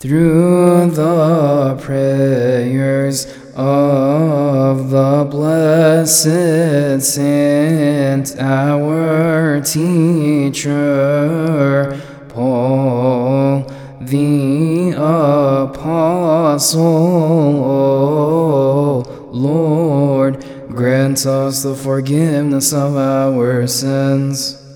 Through the prayers of the Blessed Saint, our teacher, Paul the Apostle, O Lord, grant us the forgiveness of our sins.